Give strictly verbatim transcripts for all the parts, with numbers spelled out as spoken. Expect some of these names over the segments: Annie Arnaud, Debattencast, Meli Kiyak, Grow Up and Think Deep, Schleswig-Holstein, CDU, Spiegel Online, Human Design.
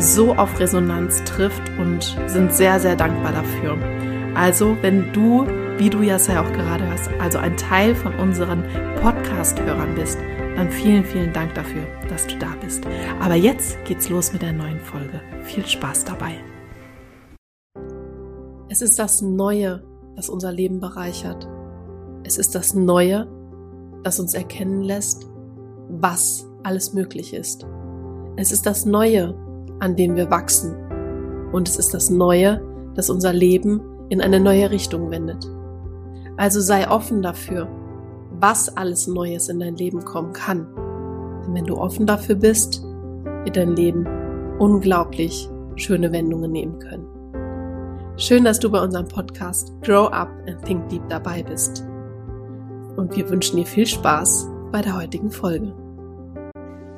so auf Resonanz trifft, und sind sehr, sehr dankbar dafür. Also wenn du, wie du ja auch gerade hast, also ein Teil von unseren Podcast-Hörern bist, dann vielen, vielen Dank dafür, dass du da bist. Aber jetzt geht's los mit der neuen Folge. Viel Spaß dabei. Es ist das Neue, das unser Leben bereichert. Es ist das Neue, das uns erkennen lässt, was alles möglich ist. Es ist das Neue, an dem wir wachsen. Und es ist das Neue, das unser Leben in eine neue Richtung wendet. Also sei offen dafür, was alles Neues in dein Leben kommen kann. Denn wenn du offen dafür bist, wird dein Leben unglaublich schöne Wendungen nehmen können. Schön, dass du bei unserem Podcast Grow Up and Think Deep dabei bist. Und wir wünschen dir viel Spaß bei der heutigen Folge.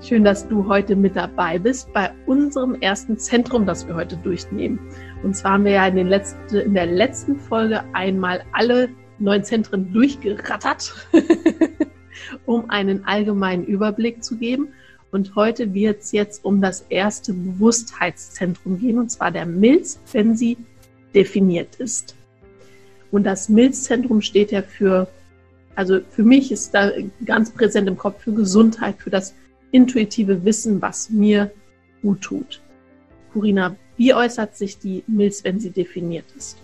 Schön, dass du heute mit dabei bist bei unserem ersten Zentrum, das wir heute durchnehmen. Und zwar haben wir ja in, den letzten, in der letzten Folge einmal alle neuen Zentren durchgerattert, um einen allgemeinen Überblick zu geben. Und heute wird es jetzt um das erste Bewusstheitszentrum gehen, und zwar der Milz, wenn sie definiert ist. Und das Milzzentrum steht ja für, also für mich ist da ganz präsent im Kopf, für Gesundheit, für das intuitive Wissen, was mir gut tut. Corina, wie äußert sich die Milz, wenn sie definiert ist?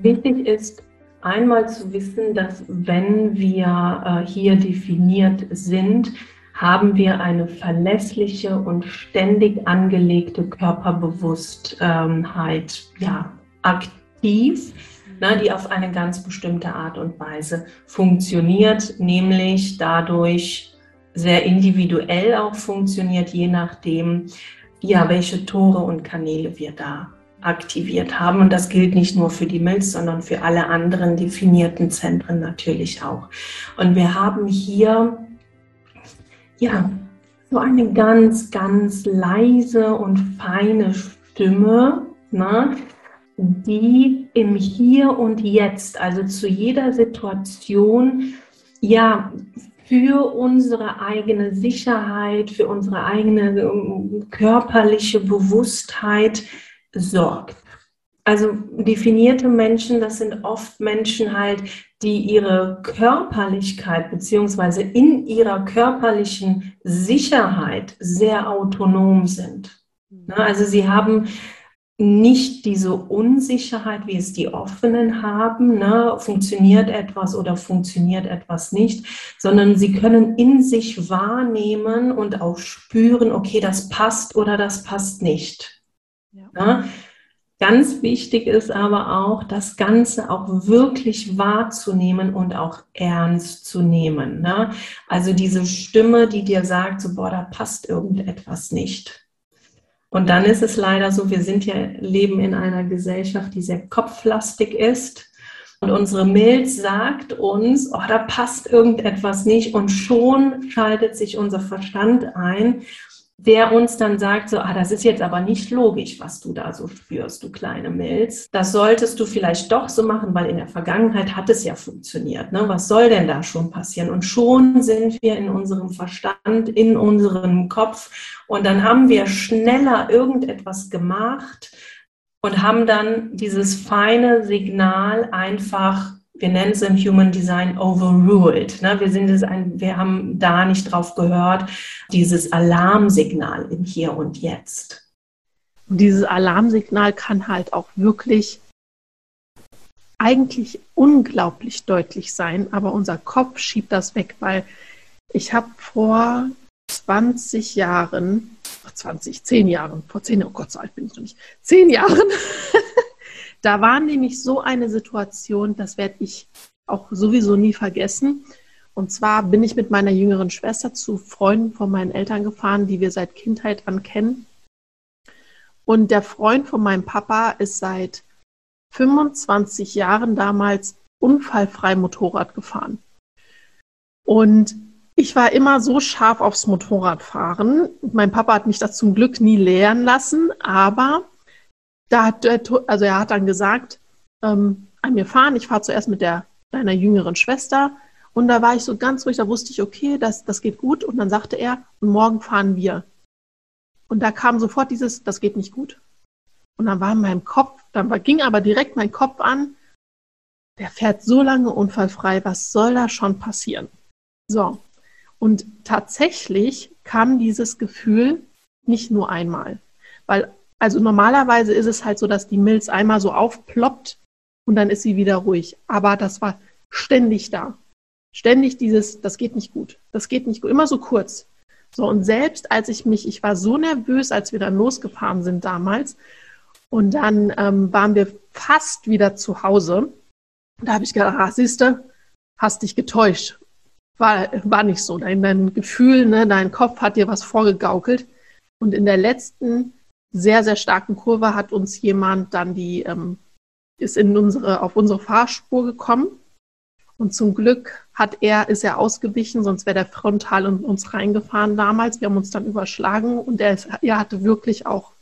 Wichtig ist, einmal zu wissen, dass wenn wir äh, hier definiert sind, haben wir eine verlässliche und ständig angelegte Körperbewusstheit ja, aktiv, na, die auf eine ganz bestimmte Art und Weise funktioniert, nämlich dadurch, sehr individuell auch funktioniert, je nachdem, ja, welche Tore und Kanäle wir da aktiviert haben. Und das gilt nicht nur für die Milz, sondern für alle anderen definierten Zentren natürlich auch. Und wir haben hier, ja, so eine ganz, ganz leise und feine Stimme, ne, die im Hier und Jetzt, also zu jeder Situation, ja, für unsere eigene Sicherheit, für unsere eigene körperliche Bewusstheit sorgt. Also definierte Menschen, das sind oft Menschen halt, die ihre Körperlichkeit beziehungsweise in ihrer körperlichen Sicherheit sehr autonom sind. Also sie haben nicht diese Unsicherheit, wie es die Offenen haben, ne? Funktioniert etwas oder funktioniert etwas nicht, sondern sie können in sich wahrnehmen und auch spüren, okay, das passt oder das passt nicht. Ja. Ne? Ganz wichtig ist aber auch, das Ganze auch wirklich wahrzunehmen und auch ernst zu nehmen. Ne? Also diese Stimme, die dir sagt, so, boah, da passt irgendetwas nicht. Und dann ist es leider so, wir sind ja, leben in einer Gesellschaft, die sehr kopflastig ist. Und unsere Milz sagt uns, oh, da passt irgendetwas nicht. Und schon schaltet sich unser Verstand ein, der uns dann sagt, so, ah, das ist jetzt aber nicht logisch, was du da so spürst, du kleine Milz. Das solltest du vielleicht doch so machen, weil in der Vergangenheit hat es ja funktioniert. Ne? Was soll denn da schon passieren? Und schon sind wir in unserem Verstand, in unserem Kopf, und dann haben wir schneller irgendetwas gemacht und haben dann dieses feine Signal einfach, wir nennen es im Human Design overruled. Ne? Wir, sind es ein, wir haben da nicht drauf gehört, dieses Alarmsignal im Hier und Jetzt. Und dieses Alarmsignal kann halt auch wirklich eigentlich unglaublich deutlich sein, aber unser Kopf schiebt das weg, weil ich habe vor zwanzig Jahren, vor zwanzig, zehn Jahren, vor zehn Jahren, oh Gott, so alt bin ich noch nicht, zehn Jahren, da war nämlich so eine Situation, das werde ich auch sowieso nie vergessen. Und zwar bin ich mit meiner jüngeren Schwester zu Freunden von meinen Eltern gefahren, die wir seit Kindheit an kennen. Und der Freund von meinem Papa ist seit fünfundzwanzig Jahren damals unfallfrei Motorrad gefahren. Und ich war immer so scharf aufs Motorradfahren. Mein Papa hat mich das zum Glück nie lehren lassen, aber da hat er, also er hat dann gesagt, ähm, an mir fahren, ich fahre zuerst mit der, deiner jüngeren Schwester. Und da war ich so ganz ruhig, da wusste ich, okay, das, das geht gut. Und dann sagte er, und morgen fahren wir. Und da kam sofort dieses, das geht nicht gut. Und dann war in meinem Kopf, dann war, ging aber direkt mein Kopf an, der fährt so lange unfallfrei, was soll da schon passieren? So, und tatsächlich kam dieses Gefühl nicht nur einmal. Weil, also normalerweise ist es halt so, dass die Milz einmal so aufploppt und dann ist sie wieder ruhig. Aber das war ständig da. Ständig dieses, das geht nicht gut, das geht nicht gut, immer so kurz. So, und selbst als ich mich, ich war so nervös, als wir dann losgefahren sind damals und dann ähm, waren wir fast wieder zu Hause. Da habe ich gedacht, ah, siehste, hast dich getäuscht. War, war nicht so. Dein, dein Gefühl, ne, dein Kopf hat dir was vorgegaukelt. Und in der letzten sehr, sehr starken Kurve hat uns jemand dann die, ähm, ist in unsere, auf unsere Fahrspur gekommen. Und zum Glück hat er, ist er ausgewichen, sonst wäre der frontal in uns reingefahren damals. Wir haben uns dann überschlagen und er, ist, er hatte wirklich auch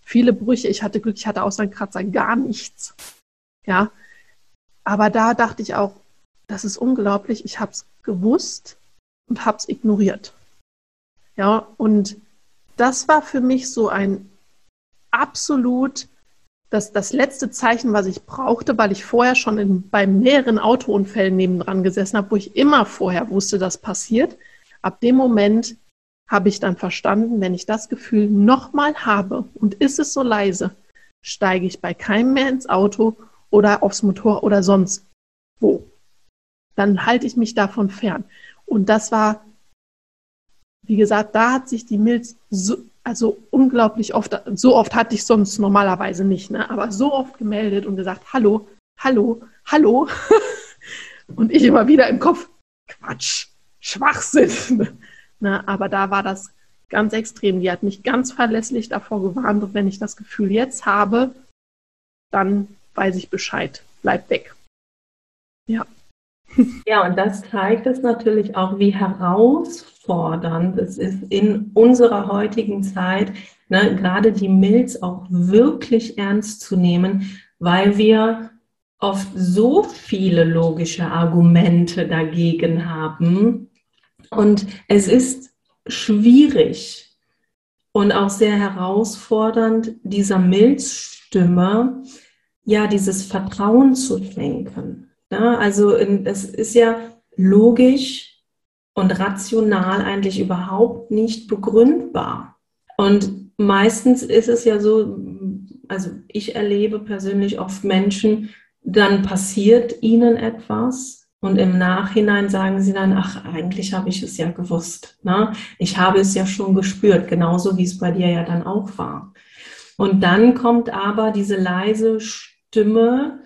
viele Brüche. Ich hatte Glück, ich hatte außer Kratzer gar nichts. Ja, aber da dachte ich auch, das ist unglaublich. Ich habe es gewusst und habe es ignoriert. Ja, und das war für mich so ein absolut Das, das letzte Zeichen, was ich brauchte, weil ich vorher schon in, bei mehreren Autounfällen nebendran gesessen habe, wo ich immer vorher wusste, das passiert. Ab dem Moment habe ich dann verstanden, wenn ich das Gefühl nochmal habe und ist es so leise, steige ich bei keinem mehr ins Auto oder aufs Motorrad oder sonst wo. Dann halte ich mich davon fern. Und das war, wie gesagt, da hat sich die Milz so, also unglaublich oft, so oft hatte ich sonst normalerweise nicht, ne? Aber so oft gemeldet und gesagt, hallo, hallo, hallo. Und ich immer wieder im Kopf, Quatsch, Schwachsinn. Ne? Aber da war das ganz extrem. Die hat mich ganz verlässlich davor gewarnt. Und wenn ich das Gefühl jetzt habe, dann weiß ich Bescheid. Bleib weg. Ja. Ja, und das zeigt es natürlich auch, wie herausfordernd es ist in unserer heutigen Zeit, ne, gerade die Milz auch wirklich ernst zu nehmen, weil wir oft so viele logische Argumente dagegen haben. Und es ist schwierig und auch sehr herausfordernd, dieser Milzstimme ja dieses Vertrauen zu schenken. Ja, also in, es ist ja logisch und rational eigentlich überhaupt nicht begründbar. Und meistens ist es ja so, also ich erlebe persönlich oft Menschen, dann passiert ihnen etwas und im Nachhinein sagen sie dann, ach, eigentlich habe ich es ja gewusst. Ne? Ich habe es ja schon gespürt, genauso wie es bei dir ja dann auch war. Und dann kommt aber diese leise Stimme,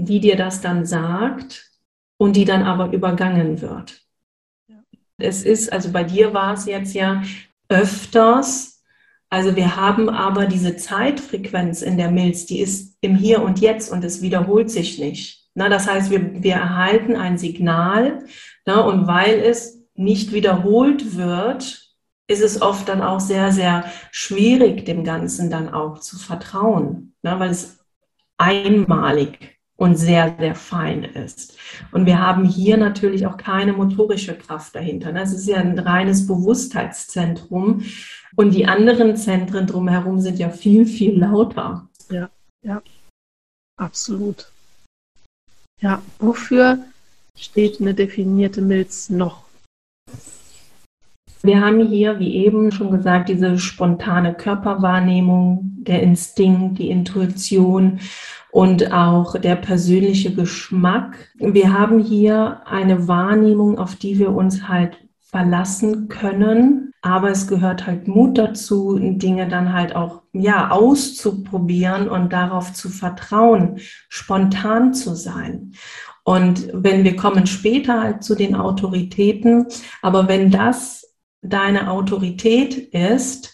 die dir das dann sagt und die dann aber übergangen wird. Ja. Es ist, also bei dir war es jetzt ja öfters, also wir haben aber diese Zeitfrequenz in der Milz, die ist im Hier und Jetzt und es wiederholt sich nicht. Na, das heißt, wir, wir erhalten ein Signal, na, und weil es nicht wiederholt wird, ist es oft dann auch sehr, sehr schwierig, dem Ganzen dann auch zu vertrauen, na, weil es einmalig ist und sehr, sehr fein ist. Und wir haben hier natürlich auch keine motorische Kraft dahinter. Das ist ja ein reines Bewusstheitszentrum. Und die anderen Zentren drumherum sind ja viel, viel lauter. Ja, ja, absolut. Ja, wofür steht eine definierte Milz noch? Wir haben hier, wie eben schon gesagt, diese spontane Körperwahrnehmung, der Instinkt, die Intuition und auch der persönliche Geschmack. Wir haben hier eine Wahrnehmung, auf die wir uns halt verlassen können, aber es gehört halt Mut dazu, Dinge dann halt auch ja auszuprobieren und darauf zu vertrauen, spontan zu sein. Und wenn wir kommen später halt zu den Autoritäten, aber wenn das deine Autorität ist,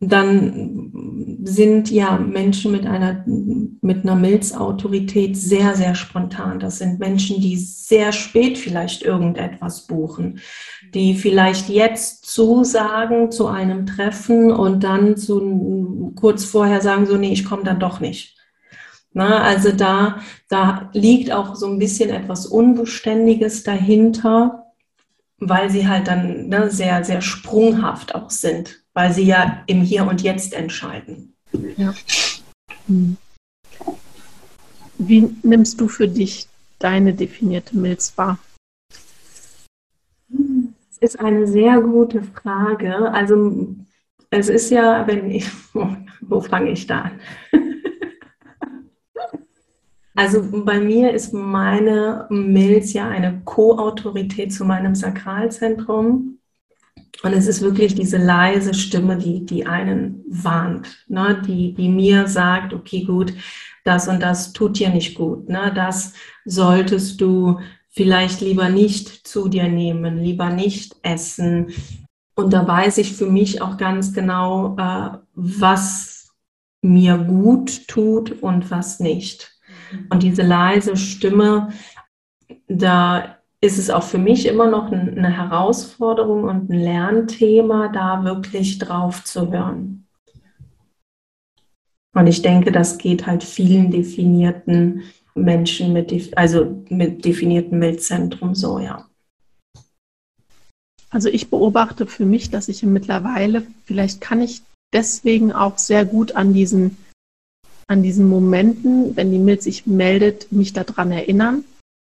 dann sind ja Menschen mit einer, mit einer Milzautorität sehr, sehr spontan. Das sind Menschen, die sehr spät vielleicht irgendetwas buchen, die vielleicht jetzt zusagen zu einem Treffen und dann zu, kurz vorher sagen, so, nee, ich komme dann doch nicht. Na, also da, da liegt auch so ein bisschen etwas Unbeständiges dahinter, weil sie halt dann ne, sehr, sehr sprunghaft auch sind, weil sie ja im Hier und Jetzt entscheiden. Ja. Hm. Wie nimmst du für dich deine definierte Milz wahr? Das ist eine sehr gute Frage. Also es ist ja, wenn ich, wo fange ich da an? Also bei mir ist meine Milz ja eine Co-Autorität zu meinem Sakralzentrum. Und es ist wirklich diese leise Stimme, die, die einen warnt, ne? die, die mir sagt, okay, gut, das und das tut dir nicht gut. Ne? Das solltest du vielleicht lieber nicht zu dir nehmen, lieber nicht essen. Und da weiß ich für mich auch ganz genau, äh, was mir gut tut und was nicht. Und diese leise Stimme, da ist es auch für mich immer noch eine Herausforderung und ein Lernthema, da wirklich drauf zu hören. Und ich denke, das geht halt vielen definierten Menschen mit, also mit definiertem Milzzentrum so, ja. Also ich beobachte für mich, dass ich mittlerweile, vielleicht kann ich deswegen auch sehr gut an diesen, an diesen Momenten, wenn die Milz sich meldet, mich daran erinnern,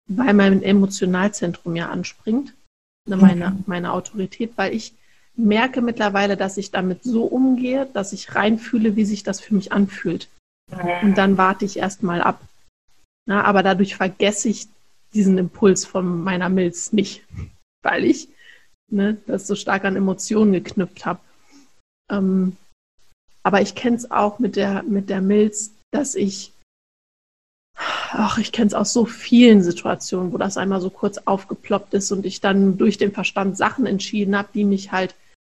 weil mein Emotionalzentrum ja anspringt, meine, meine Autorität, weil ich merke mittlerweile, dass ich damit so umgehe, dass ich reinfühle, wie sich das für mich anfühlt. Und dann warte ich erstmal ab. Na, aber dadurch vergesse ich diesen Impuls von meiner Milz nicht, weil ich ne, das so stark an Emotionen geknüpft habe. Ähm, aber ich kenne es auch mit der, mit der Milz, dass ich Ach, ich kenne es aus so vielen Situationen, wo das einmal so kurz aufgeploppt ist und ich dann durch den Verstand Sachen entschieden habe, die mich halt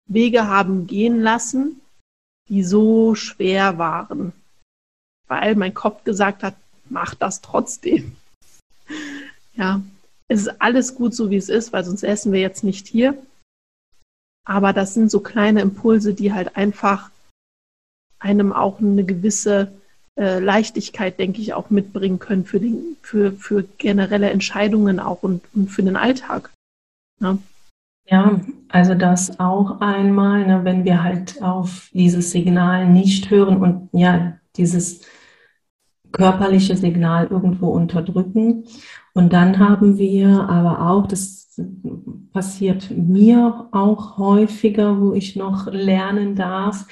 Wege haben gehen lassen, die so schwer waren, weil mein Kopf gesagt hat, mach das trotzdem. Ja, es ist alles gut so, wie es ist, weil sonst essen wir jetzt nicht hier. Aber das sind so kleine Impulse, die halt einfach einem auch eine gewisse Leichtigkeit, denke ich, auch mitbringen können für, den, für, für generelle Entscheidungen auch und, und für den Alltag. Ja, ja also das auch einmal, ne, wenn wir halt auf dieses Signal nicht hören und ja dieses körperliche Signal irgendwo unterdrücken. Und dann haben wir aber auch, das passiert mir auch häufiger, wo ich noch lernen darf,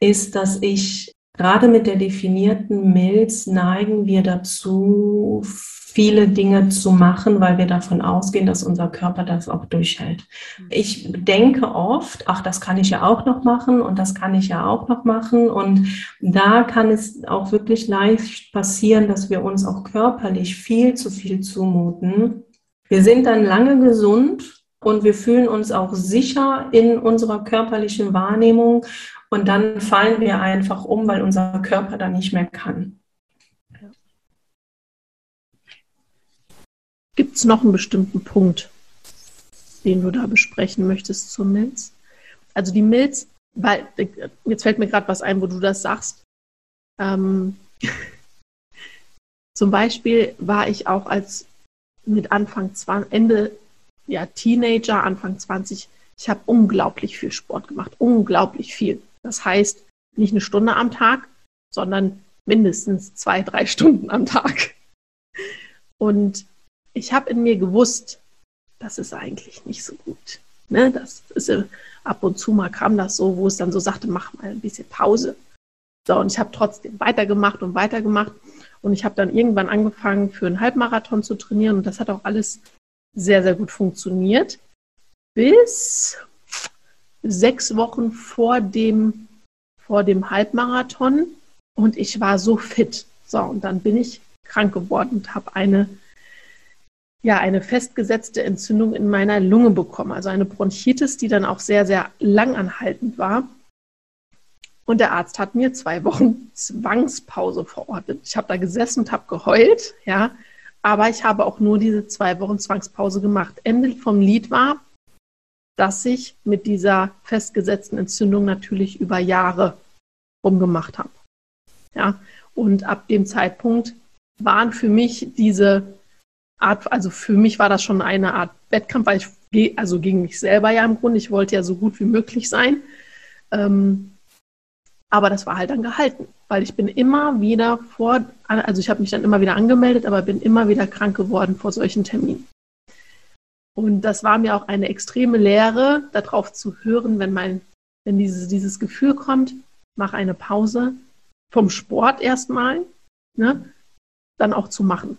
ist, dass ich gerade mit der definierten Milz neigen wir dazu, viele Dinge zu machen, weil wir davon ausgehen, dass unser Körper das auch durchhält. Ich denke oft, ach, das kann ich ja auch noch machen und das kann ich ja auch noch machen. Und da kann es auch wirklich leicht passieren, dass wir uns auch körperlich viel zu viel zumuten. Wir sind dann lange gesund und wir fühlen uns auch sicher in unserer körperlichen Wahrnehmung. Und dann fallen wir einfach um, weil unser Körper da nicht mehr kann. Gibt es noch einen bestimmten Punkt, den du da besprechen möchtest zur Milz? Also die Milz, weil jetzt fällt mir gerade was ein, wo du das sagst. Ähm, zum Beispiel war ich auch als mit Anfang zwanzig, Ende ja, Teenager, Anfang zwanzig, ich habe unglaublich viel Sport gemacht, unglaublich viel. Das heißt, nicht eine Stunde am Tag, sondern mindestens zwei, drei Stunden am Tag. Und ich habe in mir gewusst, das ist eigentlich nicht so gut. Ne? Das ist, ab und zu mal kam das so, wo es dann so sagte, mach mal ein bisschen Pause. So, und ich habe trotzdem weitergemacht und weitergemacht. Und ich habe dann irgendwann angefangen, für einen Halbmarathon zu trainieren. Und das hat auch alles sehr, sehr gut funktioniert. Bis sechs Wochen vor dem, vor dem Halbmarathon. Und ich war so fit. So, und dann bin ich krank geworden und habe eine, ja, eine festgesetzte Entzündung in meiner Lunge bekommen. Also eine Bronchitis, die dann auch sehr, sehr langanhaltend war. Und der Arzt hat mir zwei Wochen Zwangspause verordnet. Ich habe da gesessen und habe geheult, ja. Aber ich habe auch nur diese zwei Wochen Zwangspause gemacht. Ende vom Lied war, dass ich mit dieser festgesetzten Entzündung natürlich über Jahre rumgemacht habe. Ja, und ab dem Zeitpunkt waren für mich diese Art, also für mich war das schon eine Art Wettkampf, weil ich, also gegen mich selber ja im Grunde, ich wollte ja so gut wie möglich sein. Ähm, Aber das war halt dann gehalten, weil ich bin immer wieder vor, also ich habe mich dann immer wieder angemeldet, aber bin immer wieder krank geworden vor solchen Terminen. Und das war mir auch eine extreme Lehre, darauf zu hören, wenn mein, wenn dieses, dieses Gefühl kommt, mach eine Pause vom Sport erstmal, ne, dann auch zu machen.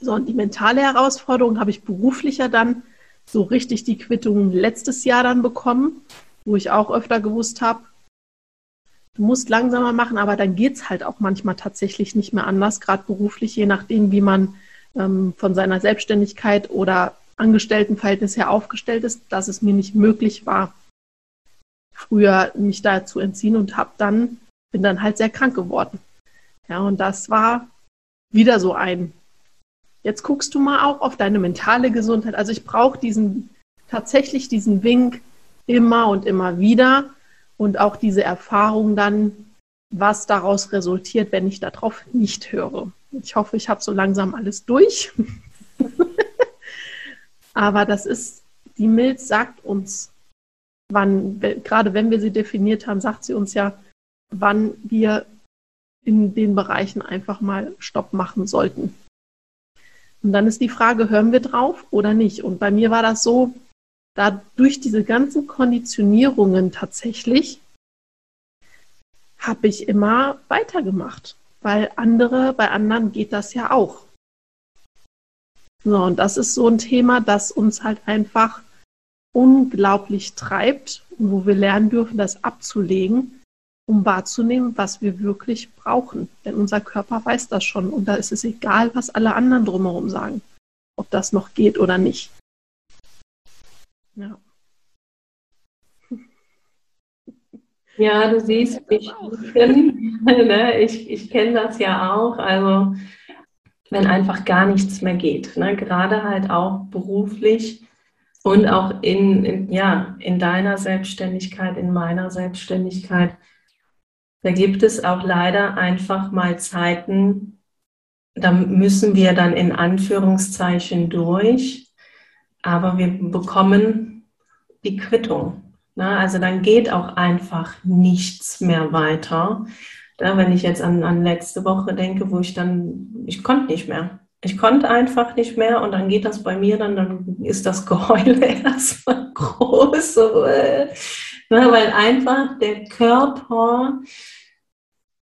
So, und die mentale Herausforderung habe ich beruflicher dann so richtig die Quittung letztes Jahr dann bekommen, wo ich auch öfter gewusst habe, du musst langsamer machen, aber dann geht es halt auch manchmal tatsächlich nicht mehr anders, gerade beruflich, je nachdem, wie man ähm, von seiner Selbstständigkeit oder Angestelltenverhältnis her aufgestellt ist, dass es mir nicht möglich war, früher mich da zu entziehen und hab dann, bin dann halt sehr krank geworden. Ja, und das war wieder so ein, jetzt guckst du mal auch auf deine mentale Gesundheit. Also ich brauche diesen, tatsächlich diesen Wink immer und immer wieder. Und auch diese Erfahrung dann, was daraus resultiert, wenn ich darauf nicht höre. Ich hoffe, ich habe so langsam alles durch. Aber das ist, die Milz sagt uns, wann, gerade wenn wir sie definiert haben, sagt sie uns ja, wann wir in den Bereichen einfach mal Stopp machen sollten. Und dann ist die Frage, hören wir drauf oder nicht? Und bei mir war das so, da durch diese ganzen Konditionierungen tatsächlich habe ich immer weitergemacht, weil andere, bei anderen geht das ja auch. So, und das ist so ein Thema, das uns halt einfach unglaublich treibt und wo wir lernen dürfen, das abzulegen, um wahrzunehmen, was wir wirklich brauchen. Denn unser Körper weiß das schon und da ist es egal, was alle anderen drumherum sagen, ob das noch geht oder nicht. Ja. Ja, du siehst, ich, ne, ich, ich kenne das ja auch, also wenn einfach gar nichts mehr geht, ne, gerade halt auch beruflich und auch in, in, ja, in deiner Selbstständigkeit, in meiner Selbstständigkeit, da gibt es auch leider einfach mal Zeiten, da müssen wir dann in Anführungszeichen durch. Aber wir bekommen die Quittung. Na, also dann geht auch einfach nichts mehr weiter. Da, wenn ich jetzt an, an letzte Woche denke, wo ich dann, ich konnte nicht mehr. Ich konnte einfach nicht mehr und dann geht das bei mir, dann, dann ist das Geheul erstmal groß. Na, weil einfach der Körper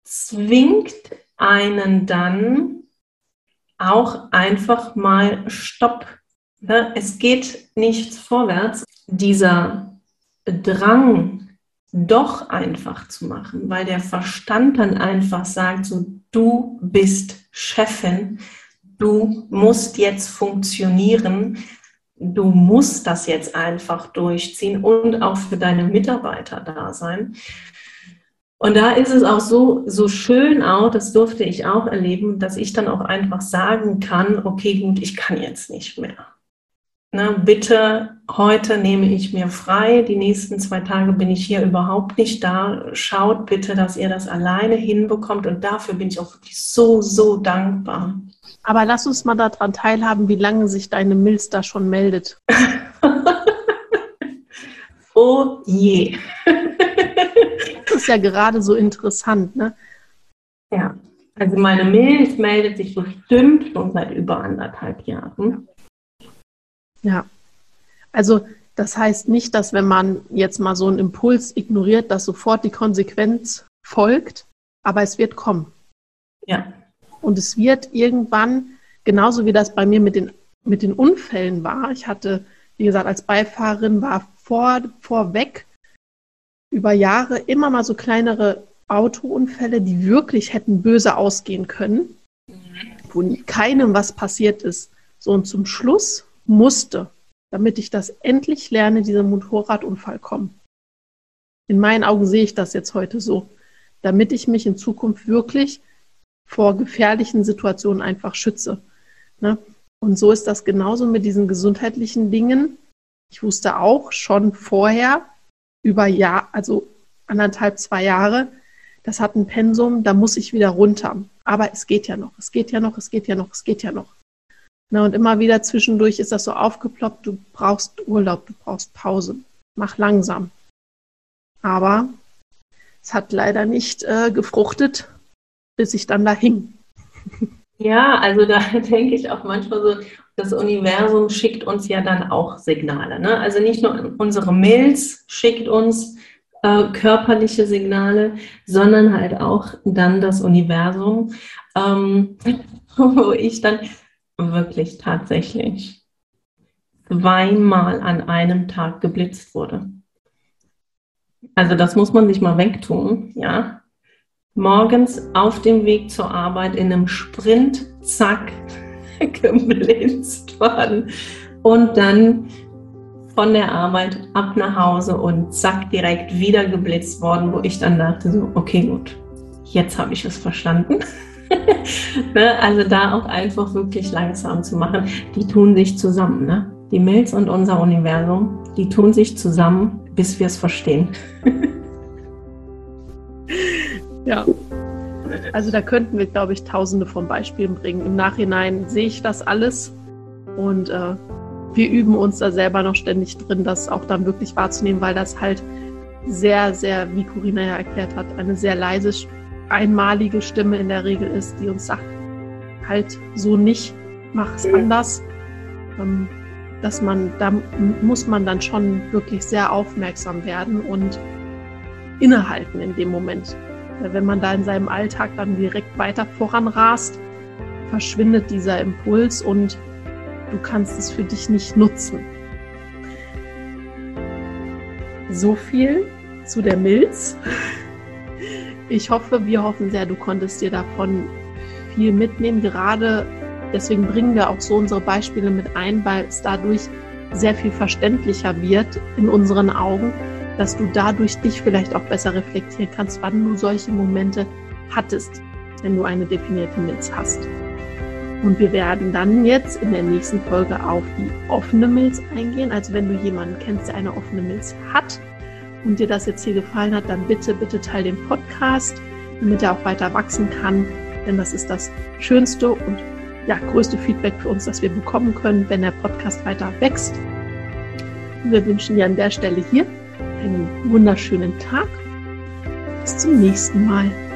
zwingt einen dann auch einfach mal Stopp. Es geht nichts vorwärts, dieser Drang doch einfach zu machen, weil der Verstand dann einfach sagt, so, du bist Chefin, du musst jetzt funktionieren, du musst das jetzt einfach durchziehen und auch für deine Mitarbeiter da sein. Und da ist es auch so, so schön auch, das durfte ich auch erleben, dass ich dann auch einfach sagen kann, okay, gut, ich kann jetzt nicht mehr. Na, bitte, heute nehme ich mir frei, die nächsten zwei Tage bin ich hier überhaupt nicht da. Schaut bitte, dass ihr das alleine hinbekommt und dafür bin ich auch wirklich so, so dankbar. Aber lass uns mal daran teilhaben, wie lange sich deine Milz da schon meldet. Oh je. Das ist ja gerade so interessant, ne? Ja, also meine Milz meldet sich bestimmt schon seit über anderthalb Jahren. Ja, also das heißt nicht, dass wenn man jetzt mal so einen Impuls ignoriert, dass sofort die Konsequenz folgt, aber es wird kommen. Ja. und es wird irgendwann, genauso wie das bei mir mit den, mit den Unfällen war, ich hatte, wie gesagt, als Beifahrerin war vor, vorweg über Jahre immer mal so kleinere Autounfälle, die wirklich hätten böse ausgehen können, wo keinem was passiert ist. So, und zum Schluss musste, damit ich das endlich lerne, dieser Motorradunfall kommen. In meinen Augen sehe ich das jetzt heute so, damit ich mich in Zukunft wirklich vor gefährlichen Situationen einfach schütze. Ne? Und so ist das genauso mit diesen gesundheitlichen Dingen. Ich wusste auch schon vorher, über Jahr, also anderthalb, zwei Jahre, das hat ein Pensum, da muss ich wieder runter. Aber es geht ja noch, es geht ja noch, es geht ja noch, es geht ja noch. Na, und immer wieder zwischendurch ist das so aufgeploppt, du brauchst Urlaub, du brauchst Pause, mach langsam. Aber es hat leider nicht äh, gefruchtet, bis ich dann da hing. Ja, also da denke ich auch manchmal so, das Universum schickt uns ja dann auch Signale. Ne? Also nicht nur unsere Mails schickt uns äh, körperliche Signale, sondern halt auch dann das Universum, ähm, wo ich dann wirklich tatsächlich zweimal an einem Tag geblitzt wurde. Also das muss man sich mal wegtun, ja. Morgens auf dem Weg zur Arbeit in einem Sprint, zack, geblitzt worden. Und dann von der Arbeit ab nach Hause und zack, direkt wieder geblitzt worden, wo ich dann dachte so, okay, gut, jetzt habe ich es verstanden. Ne? Also da auch einfach wirklich langsam zu machen. Die tun sich zusammen, ne? Die Milz und unser Universum, die tun sich zusammen, bis wir es verstehen. Ja, also da könnten wir, glaube ich, tausende von Beispielen bringen. Im Nachhinein sehe ich das alles und äh, wir üben uns da selber noch ständig drin, das auch dann wirklich wahrzunehmen, weil das halt sehr, sehr, wie Corina ja erklärt hat, eine sehr leise, einmalige Stimme in der Regel ist, die uns sagt, halt so nicht, mach es anders. Ähm, dass man, da muss man dann schon wirklich sehr aufmerksam werden und innehalten in dem Moment. Wenn man da in seinem Alltag dann direkt weiter voranrast, verschwindet dieser Impuls und du kannst es für dich nicht nutzen. So viel zu der Milz. Ich hoffe, wir hoffen sehr, du konntest dir davon viel mitnehmen, gerade deswegen bringen wir auch so unsere Beispiele mit ein, weil es dadurch sehr viel verständlicher wird in unseren Augen, dass du dadurch dich vielleicht auch besser reflektieren kannst, wann du solche Momente hattest, wenn du eine definierte Milz hast. Und wir werden dann jetzt in der nächsten Folge auf die offene Milz eingehen. Also wenn du jemanden kennst, der eine offene Milz hat und dir das jetzt hier gefallen hat, dann bitte, bitte teile den Podcast, damit er auch weiter wachsen kann, denn das ist das schönste und ja, größte Feedback für uns, das wir bekommen können, wenn der Podcast weiter wächst. Wir wünschen dir an der Stelle hier einen wunderschönen Tag. Bis zum nächsten Mal.